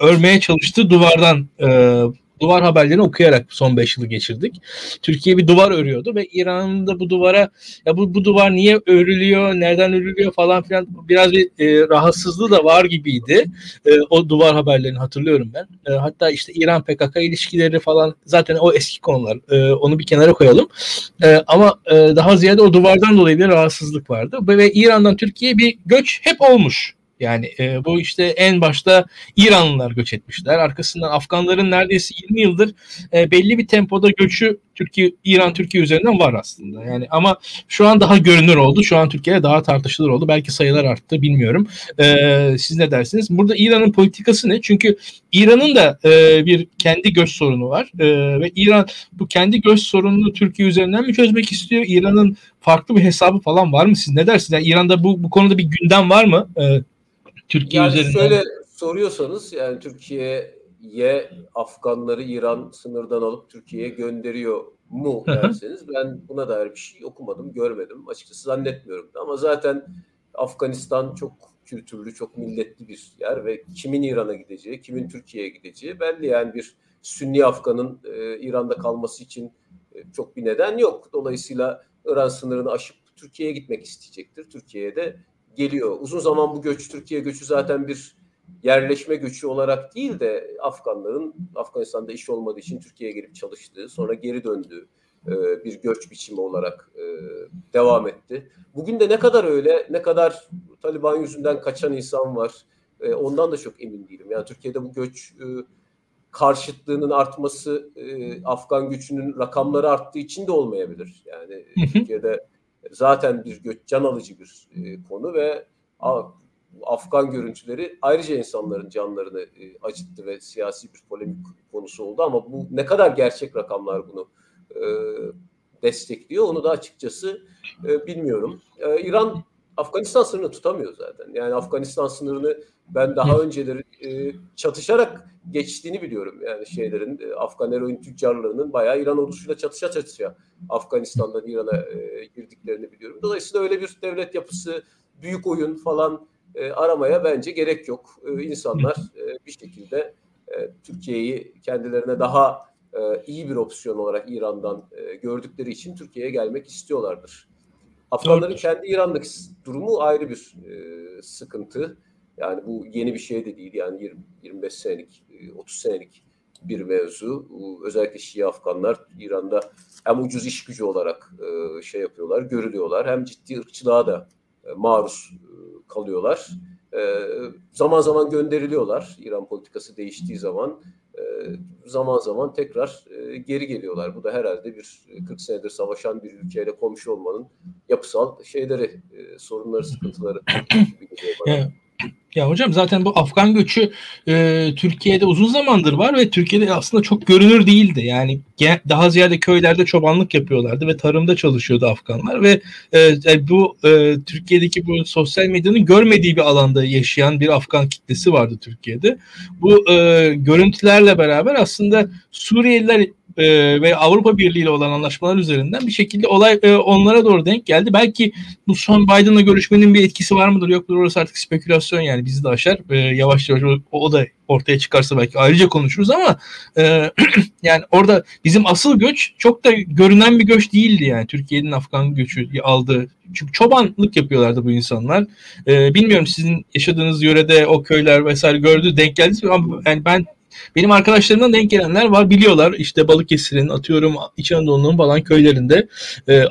örmeye çalıştığı duvardan duvar haberlerini okuyarak son 5 yılı geçirdik. Türkiye bir duvar örüyordu ve İran'da bu duvara ya bu duvar niye örülüyor, nereden örülüyor falan filan biraz bir rahatsızlığı da var gibiydi. O duvar haberlerini hatırlıyorum ben. Hatta işte İran PKK ilişkileri falan zaten o eski konular. Onu bir kenara koyalım. Ama daha ziyade o duvardan dolayı bir rahatsızlık vardı ve İran'dan Türkiye'ye bir göç hep olmuş. Yani bu işte en başta İranlılar göç etmişler. Arkasından Afganların neredeyse 20 yıldır belli bir tempoda göçü İran-Türkiye üzerinden var aslında. Yani ama şu an daha görünür oldu. Şu an Türkiye'de daha tartışılır oldu. Belki sayılar arttı bilmiyorum. Siz ne dersiniz? Burada İran'ın politikası ne? Çünkü İran'ın da bir kendi göç sorunu var. Ve İran bu kendi göç sorununu Türkiye üzerinden mi çözmek istiyor? İran'ın farklı bir hesabı falan var mı? Siz ne dersiniz? Yani İran'da bu konuda bir gündem var mı? Türkiye yani üzerinden. Şöyle soruyorsanız yani Türkiye'ye Afganları İran sınırdan alıp Türkiye'ye gönderiyor mu derseniz ben buna dair bir şey okumadım, görmedim. Açıkçası zannetmiyorum da ama zaten Afganistan çok kültürlü, çok milletli bir yer ve kimin İran'a gideceği, kimin Türkiye'ye gideceği belli. Yani bir Sünni Afgan'ın İran'da kalması için çok bir neden yok. Dolayısıyla İran sınırını aşıp Türkiye'ye gitmek isteyecektir. Türkiye'ye de geliyor. Uzun zaman bu göç, Türkiye göçü zaten bir yerleşme göçü olarak değil de Afganların Afganistan'da iş olmadığı için Türkiye'ye gelip çalıştığı, sonra geri döndüğü bir göç biçimi olarak devam etti. Bugün de ne kadar öyle, ne kadar Taliban yüzünden kaçan insan var ondan da çok emin değilim. Yani Türkiye'de bu göç karşıtlığının artması Afgan göçünün rakamları arttığı için de olmayabilir. Yani Türkiye'de zaten bir göç can alıcı bir konu ve Afgan görüntüleri ayrıca insanların canlarını acıttı ve siyasi bir polemik konusu oldu ama bu ne kadar gerçek rakamlar bunu destekliyor onu da açıkçası bilmiyorum. İran Afganistan sınırını tutamıyor zaten. Yani Afganistan sınırını ben daha önceleri çatışarak geçtiğini biliyorum. Yani şeylerin, Afgan eroin tüccarlarının bayağı İran ordusuyla çatışa Afganistan'dan İran'a girdiklerini biliyorum. Dolayısıyla öyle bir devlet yapısı, büyük oyun falan aramaya bence gerek yok. İnsanlar bir şekilde Türkiye'yi kendilerine daha iyi bir opsiyon olarak İran'dan gördükleri için Türkiye'ye gelmek istiyorlardır. Afganların kendi İran'daki durumu ayrı bir sıkıntı. Yani bu yeni bir şey de değil. Yani 25 senelik, 30 senelik bir mevzu. Özellikle Şii Afganlar İran'da hem ucuz iş gücü olarak şey yapıyorlar, görülüyorlar. Hem ciddi ırkçılığa da maruz kalıyorlar. Zaman zaman gönderiliyorlar. İran politikası değiştiği zaman zaman zaman tekrar geri geliyorlar. Bu da herhalde bir 40 senedir savaşan bir ülkeyle komşu olmanın yapısal şeyleri, sorunları, sıkıntıları. Ya hocam zaten bu Afgan göçü Türkiye'de uzun zamandır var ve Türkiye'de aslında çok görünür değildi. Yani daha ziyade köylerde çobanlık yapıyorlardı ve tarımda çalışıyordu Afganlar ve bu Türkiye'deki bu sosyal medyanın görmediği bir alanda yaşayan bir Afgan kitlesi vardı Türkiye'de. Bu görüntülerle beraber aslında Suriyeliler ve Avrupa Birliği ile olan anlaşmalar üzerinden bir şekilde olay onlara doğru denk geldi. Belki bu son Biden'la görüşmenin bir etkisi var mıdır yoktur orası artık spekülasyon yani bizi de aşar. Yavaş yavaş o da ortaya çıkarsa belki ayrıca konuşuruz ama yani orada bizim asıl göç çok da görünen bir göç değildi yani Türkiye'nin Afgan göçü aldığı. Çünkü çobanlık yapıyorlardı bu insanlar. Bilmiyorum sizin yaşadığınız yörede o köyler vesaire gördü denk geldiniz mi? Ama yani benim arkadaşlarımdan denk gelenler var biliyorlar işte Balıkesir'in atıyorum İç Anadolu'nun falan köylerinde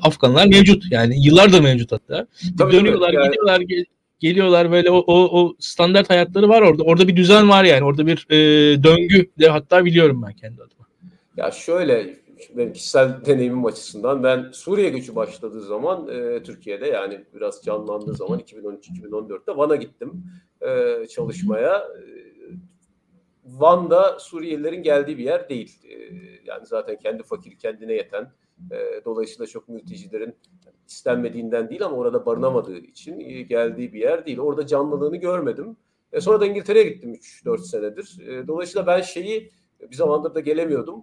Afganlar mevcut yani yıllardır mevcut hatta. Tabii dönüyorlar yani. Gidiyorlar geliyorlar böyle o standart hayatları var orada. Orada bir düzen var yani orada bir döngü de hatta biliyorum ben kendi adıma. Ya şöyle benim kişisel deneyimim açısından ben Suriye göçü başladığı zaman Türkiye'de yani biraz canlandığı zaman 2013-2014'te Van'a gittim çalışmaya. Van'da Suriyelilerin geldiği bir yer değil. Yani zaten kendi fakir, kendine yeten. Dolayısıyla çok mültecilerin istenmediğinden değil ama orada barınamadığı için geldiği bir yer değil. Orada canlılığını görmedim. Sonra da İngiltere'ye gittim 3-4 senedir. Dolayısıyla ben bir zamandır da gelemiyordum.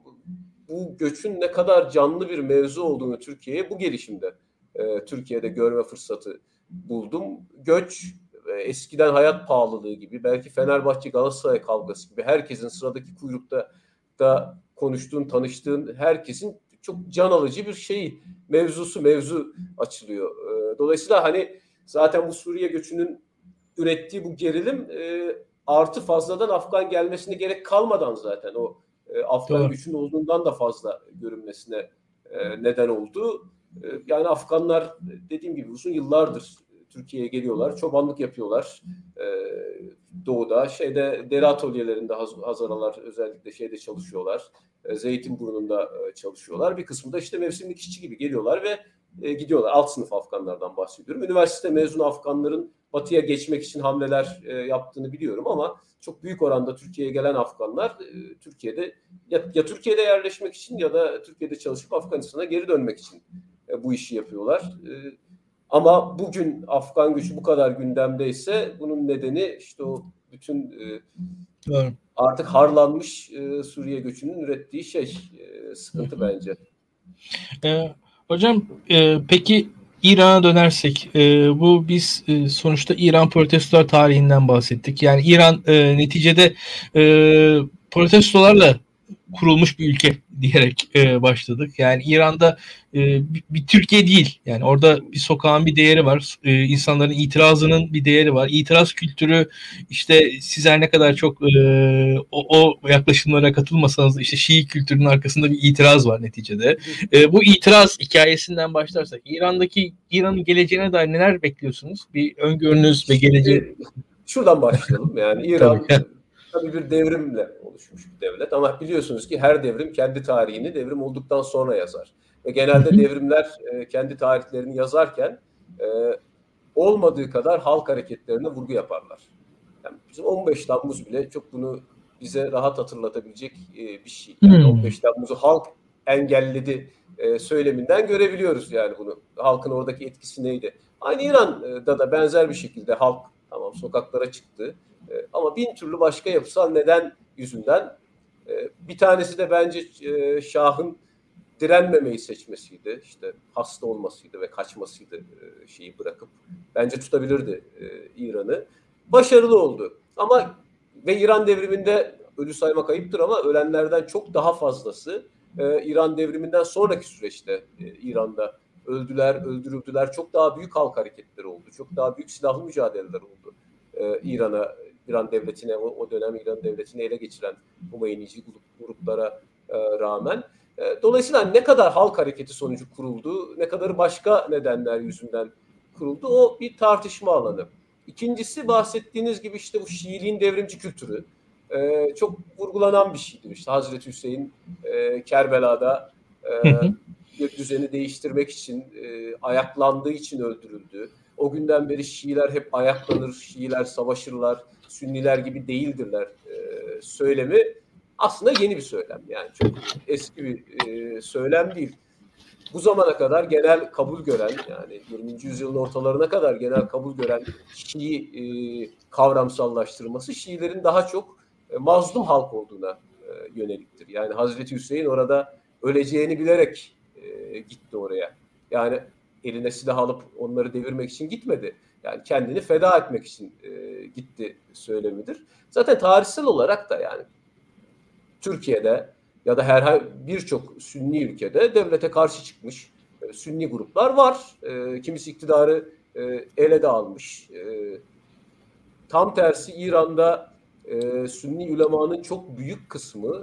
Bu göçün ne kadar canlı bir mevzu olduğunu Türkiye'ye bu gelişimde, Türkiye'de görme fırsatı buldum. Göç eskiden hayat pahalılığı gibi, belki Fenerbahçe Galatasaray kavgası gibi herkesin sıradaki kuyrukta da konuştuğun, tanıştığın herkesin çok can alıcı bir mevzu açılıyor. Dolayısıyla hani zaten bu Suriye göçünün ürettiği bu gerilim artı fazladan Afgan gelmesine gerek kalmadan zaten o Afgan göçünün olduğundan da fazla görünmesine neden oldu. Yani Afganlar dediğim gibi uzun yıllardır Türkiye'ye geliyorlar, çobanlık yapıyorlar. Doğuda, deri atölyelerinde Hazaralar özellikle çalışıyorlar. Zeytinburnu'nda çalışıyorlar. Bir kısmı da mevsimlik işçi gibi geliyorlar ve gidiyorlar. Alt sınıf Afganlardan bahsediyorum. Üniversite mezunu Afganların batıya geçmek için hamleler yaptığını biliyorum ama çok büyük oranda Türkiye'ye gelen Afganlar Türkiye'de ya Türkiye'de yerleşmek için ya da Türkiye'de çalışıp Afganistan'a geri dönmek için bu işi yapıyorlar. Ama bugün Afgan göçü bu kadar gündemdeyse bunun nedeni o bütün artık harlanmış Suriye göçünün ürettiği sıkıntı bence. Hocam peki İran'a dönersek bu biz sonuçta İran protestolar tarihinden bahsettik. Yani İran neticede protestolarla kurulmuş bir ülke diyerek başladık. Yani İran'da bir Türkiye değil. Yani orada bir sokağın bir değeri var. İnsanların itirazının bir değeri var. İtiraz kültürü siz her ne kadar çok o yaklaşımlara katılmasanız Şii kültürünün arkasında bir itiraz var neticede. Bu itiraz hikayesinden başlarsak İran'ın geleceğine dair neler bekliyorsunuz? Bir öngörünüz ve geleceği. Şuradan başlayalım. Yani İran tabii bir devrimle oluşmuş bir devlet ama biliyorsunuz ki her devrim kendi tarihini devrim olduktan sonra yazar. Ve genelde devrimler kendi tarihlerini yazarken olmadığı kadar halk hareketlerine vurgu yaparlar. Yani bizim 15 Temmuz bile çok bunu bize rahat hatırlatabilecek bir şey. Yani 15 Temmuz'u halk engelledi söyleminden görebiliyoruz yani bunu. Halkın oradaki etkisi neydi? Aynı İran'da da benzer bir şekilde halk tamam sokaklara çıktı ama bin türlü başka yapısal neden yüzünden. Bir tanesi de bence Şah'ın direnmemeyi seçmesiydi. İşte hasta olmasıydı ve kaçmasıydı şeyi bırakıp. Bence tutabilirdi İran'ı. Başarılı oldu. Ama ve İran devriminde ölü saymak ayıptır ama ölenlerden çok daha fazlası İran devriminden sonraki süreçte İran'da öldüler, öldürüldüler. Çok daha büyük halk hareketleri oldu. Çok daha büyük silahlı mücadeleler oldu. İran devletine, o dönem İran devletini ele geçiren Hümeynici gruplara rağmen. Dolayısıyla ne kadar halk hareketi sonucu kuruldu, ne kadarı başka nedenler yüzünden kuruldu, o bir tartışma alanı. İkincisi bahsettiğiniz gibi işte bu Şiiliğin devrimci kültürü. Çok vurgulanan bir şeydi. İşte Hazreti Hüseyin Kerbela'da bir düzeni değiştirmek için ayaklandığı için öldürüldü. O günden beri Şiiler hep ayaklanır, Şiiler savaşırlar, Sünniler gibi değildirler söylemi aslında yeni bir söylem. Yani çok eski bir söylem değil. Bu zamana kadar genel kabul gören, yani 20. yüzyılın ortalarına kadar genel kabul gören Şii kavramsallaştırması Şiilerin daha çok mazlum halk olduğuna yöneliktir. Yani Hazreti Hüseyin orada öleceğini bilerek gitti oraya. Yani eline silah alıp onları devirmek için gitmedi. Yani kendini feda etmek için gitti söylemidir. Zaten tarihsel olarak da yani Türkiye'de ya da herhangi birçok Sünni ülkede devlete karşı çıkmış Sünni gruplar var. Kimisi iktidarı ele de almış. Tam tersi İran'da Sünni ulemanın çok büyük kısmı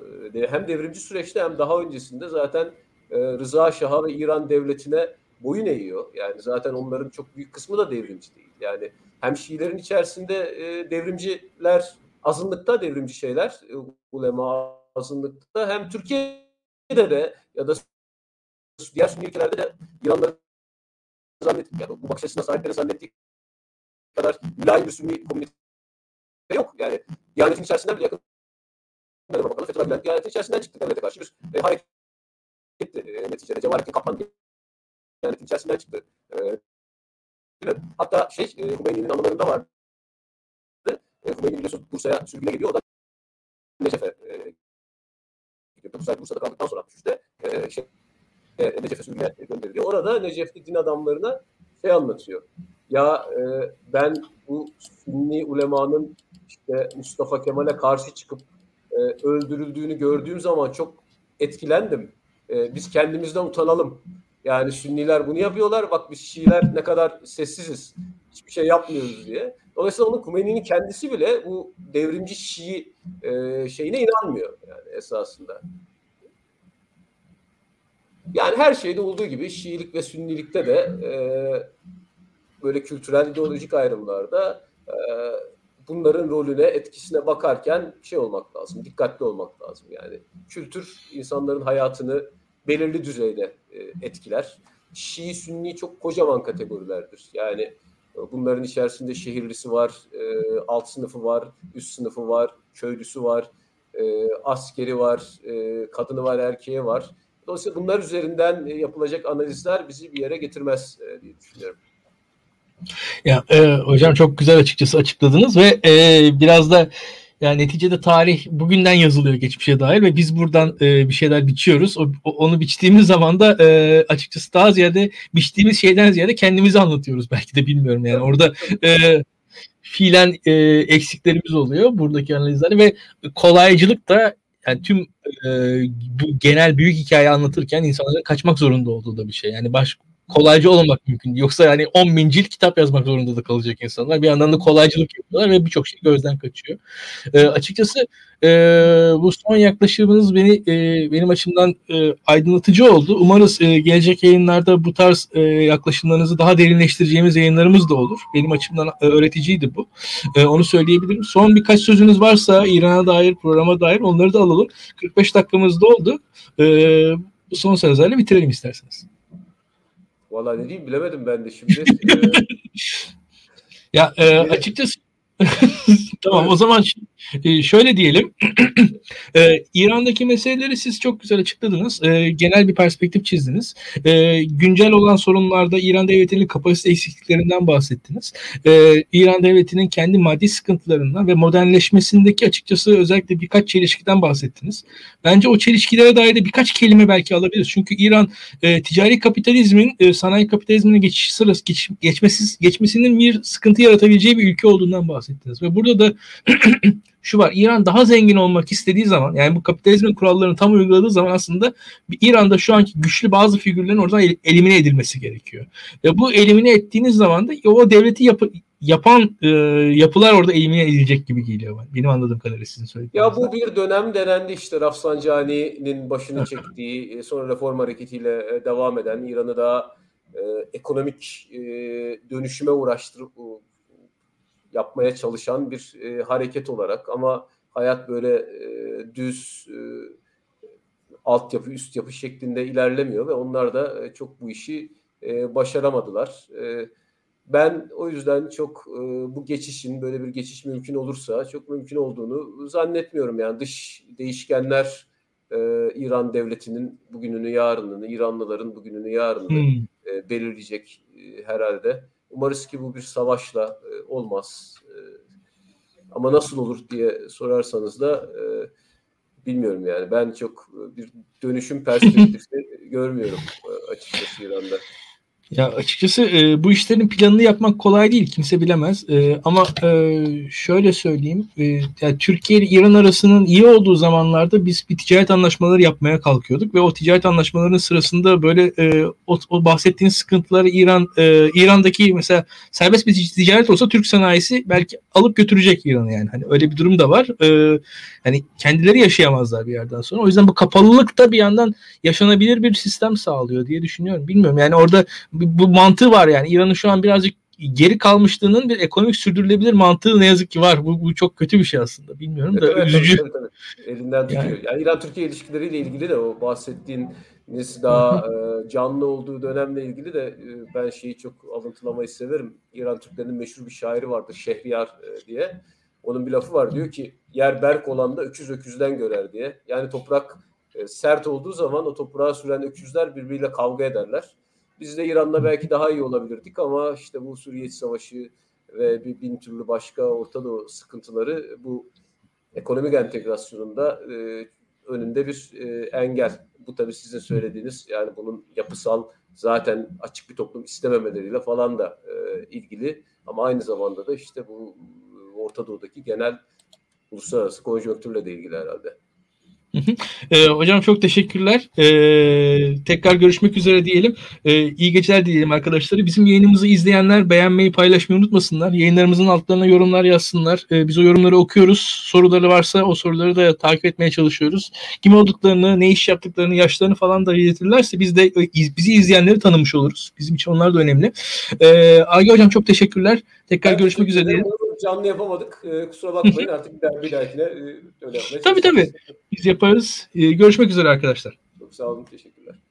hem devrimci süreçte hem daha öncesinde zaten Rıza Şah'a ve İran devletine boyun eğiyor. Yani zaten onların çok büyük kısmı da devrimci değil. Yani hem Şiilerin içerisinde devrimciler azınlıkta, devrimci şeyler ulema azınlıkta, hem Türkiye'de de ya da diğer Sünni ülkelerde de İran'da zannettik. Yani bu bakış açısına sahipleri zannettik kadar mülayim bir Sünni komünite yok. Yani Diyanet'in içerisinden bile yakın. Bakalım Fethullah Gülen Diyanet'in içerisinden çıktı devlete karşı bir hareket neticede. Cemalettin Kaplan Diyanet'in içerisinden çıktı. Hatta Hümeyni'nin anılarında vardı. Hümeyni biliyorsunuz Bursa'ya sürgüne geliyor. O da Necef'e Bursa'da kaldıktan sonra işte Necef'e sürgüne gönderiliyor. Orada Necef'li din adamlarına anlatıyor. Ya ben bu Sünni ulemanın işte Mustafa Kemal'e karşı çıkıp öldürüldüğünü gördüğüm zaman çok etkilendim. Biz kendimizden utanalım. Yani Sünniler bunu yapıyorlar. Bak biz Şiiler ne kadar sessiziz. Hiçbir şey yapmıyoruz diye. Dolayısıyla onun Hümeyni'nin kendisi bile bu devrimci Şii şeyine inanmıyor yani esasında. Yani her şeyde olduğu gibi Şiilik ve Sünnilikte de böyle kültürel ideolojik ayrımlarda bunların rolüne, etkisine bakarken olmak lazım, dikkatli olmak lazım. Yani kültür insanların hayatını belirli düzeyde etkiler. Şii, Sünni çok kocaman kategorilerdir. Yani bunların içerisinde şehirlisi var, alt sınıfı var, üst sınıfı var, köylüsü var, askeri var, kadını var, erkeği var. Dolayısıyla bunlar üzerinden yapılacak analizler bizi bir yere getirmez diye düşünüyorum. Ya hocam çok güzel açıkçası açıkladınız ve biraz da yani neticede tarih bugünden yazılıyor geçmişe dair ve biz buradan bir şeyler biçiyoruz. Onu biçtiğimiz zaman da açıkçası daha ziyade biçtiğimiz şeyden ziyade kendimizi anlatıyoruz belki de bilmiyorum yani orada fiilen eksiklerimiz oluyor buradaki analizler ve kolaycılık da yani tüm bu genel büyük hikayeyi anlatırken insanların kaçmak zorunda olduğu da bir şey. Yani kolaycı olmak mümkün. Yoksa yani 10.000 cilt kitap yazmak zorunda da kalacak insanlar. Bir yandan da kolaycılık yapıyorlar ve birçok şey gözden kaçıyor. Açıkçası bu son yaklaşımınız benim açımdan aydınlatıcı oldu. Umarız gelecek yayınlarda bu tarz yaklaşımlarınızı daha derinleştireceğimiz yayınlarımız da olur. Benim açımdan öğreticiydi bu. Onu söyleyebilirim. Son birkaç sözünüz varsa İran'a dair, programa dair onları da alalım. 45 dakikamız da oldu. Bu son sözlerle bitirelim isterseniz. Vallahi ne diyeyim bilemedim ben de şimdi. Açıkçası Tamam, o zaman şöyle diyelim. İran'daki meseleleri siz çok güzel açıkladınız. Genel bir perspektif çizdiniz. Güncel olan sorunlarda İran devletinin kapasite eksikliklerinden bahsettiniz. İran devletinin kendi maddi sıkıntılarından ve modernleşmesindeki açıkçası özellikle birkaç çelişkiden bahsettiniz. Bence o çelişkilere dair de birkaç kelime belki alabiliriz. Çünkü İran ticari kapitalizmin sanayi kapitalizmine geçiş sırası geçmesinin bir sıkıntı yaratabileceği bir ülke olduğundan bahsettiniz. Ve burada da şu var, İran daha zengin olmak istediği zaman, yani bu kapitalizmin kurallarını tam uyguladığı zaman aslında İran'da şu anki güçlü bazı figürlerin oradan elimine edilmesi gerekiyor. Ve bu elimine ettiğiniz zaman da o devleti yapan yapılar orada elimine edilecek gibi geliyor bana. Benim anladığım kadarıyla sizin söylediğiniz. Ya bu bir dönem denendi işte, Rafsancani'nin başını çektiği, sonra reform hareketiyle devam eden, İran'ı da ekonomik dönüşüme yapmaya çalışan bir hareket olarak, ama hayat böyle düz altyapı üst yapı şeklinde ilerlemiyor ve onlar da çok bu işi başaramadılar. Ben o yüzden çok bu geçişin, böyle bir geçiş mümkün olursa çok mümkün olduğunu zannetmiyorum. Yani dış değişkenler İran devletinin bugününü yarınını, İranlıların bugününü yarınını belirleyecek herhalde. Umarız ki bu bir savaşla olmaz. Ama nasıl olur diye sorarsanız da bilmiyorum yani. Ben çok bir dönüşüm perspektifi görmüyorum açıkçası İran'da. Ya açıkçası bu işlerin planını yapmak kolay değil. Kimse bilemez. Ama şöyle söyleyeyim. Yani Türkiye ile İran arasının iyi olduğu zamanlarda biz bir ticaret anlaşmaları yapmaya kalkıyorduk ve o ticaret anlaşmalarının sırasında böyle o bahsettiğiniz sıkıntıları İran'daki mesela serbest bir ticaret olsa Türk sanayisi belki alıp götürecek İran'ı yani. Hani öyle bir durum da var. Hani kendileri yaşayamazlar bir yerden sonra. O yüzden bu kapalılık da bir yandan yaşanabilir bir sistem sağlıyor diye düşünüyorum. Bilmiyorum yani orada bu mantığı var yani. İran'ın şu an birazcık geri kalmışlığının bir ekonomik sürdürülebilir mantığı ne yazık ki var. Bu çok kötü bir şey aslında. Bilmiyorum da evet, üzücü. Tabii. Elinden tutuyor. Yani İran-Türkiye ilişkileriyle ilgili de o bahsettiğiniz daha canlı olduğu dönemle ilgili de ben şeyi çok alıntılamayı severim. İran Türklerinin meşhur bir şairi vardır, Şehriyar diye. Onun bir lafı var, diyor ki yer berk olan da öküz öküzden görer diye. Yani toprak sert olduğu zaman o toprağa süren öküzler birbiriyle kavga ederler. Biz de İran'la belki daha iyi olabilirdik ama işte bu Suriye Savaşı ve bin türlü başka Orta Doğu sıkıntıları bu ekonomik entegrasyonunda önünde bir engel. Bu tabii sizin söylediğiniz, yani bunun yapısal zaten açık bir toplum istememeleriyle falan da ilgili, ama aynı zamanda da işte bu Orta Doğu'daki genel uluslararası konjonktürle de ilgili herhalde. Hocam çok teşekkürler. Tekrar görüşmek üzere diyelim. İyi geceler diyelim arkadaşları. Bizim yayınımızı izleyenler beğenmeyi, paylaşmayı unutmasınlar. Yayınlarımızın altlarına yorumlar yazsınlar. Biz o yorumları okuyoruz. Soruları varsa o soruları da takip etmeye çalışıyoruz. Kim olduklarını, ne iş yaptıklarını, yaşlarını falan da belirtirlerse biz de bizi izleyenleri tanımış oluruz. Bizim için onlar da önemli. A.G. Hocam çok teşekkürler. Tekrar görüşmek üzere diyelim. Canlı yapamadık. Kusura bakmayın, artık bir dahakine öyle yapmaya. Tabii. Biz yaparız. Görüşmek üzere arkadaşlar. Çok sağ olun. Teşekkürler.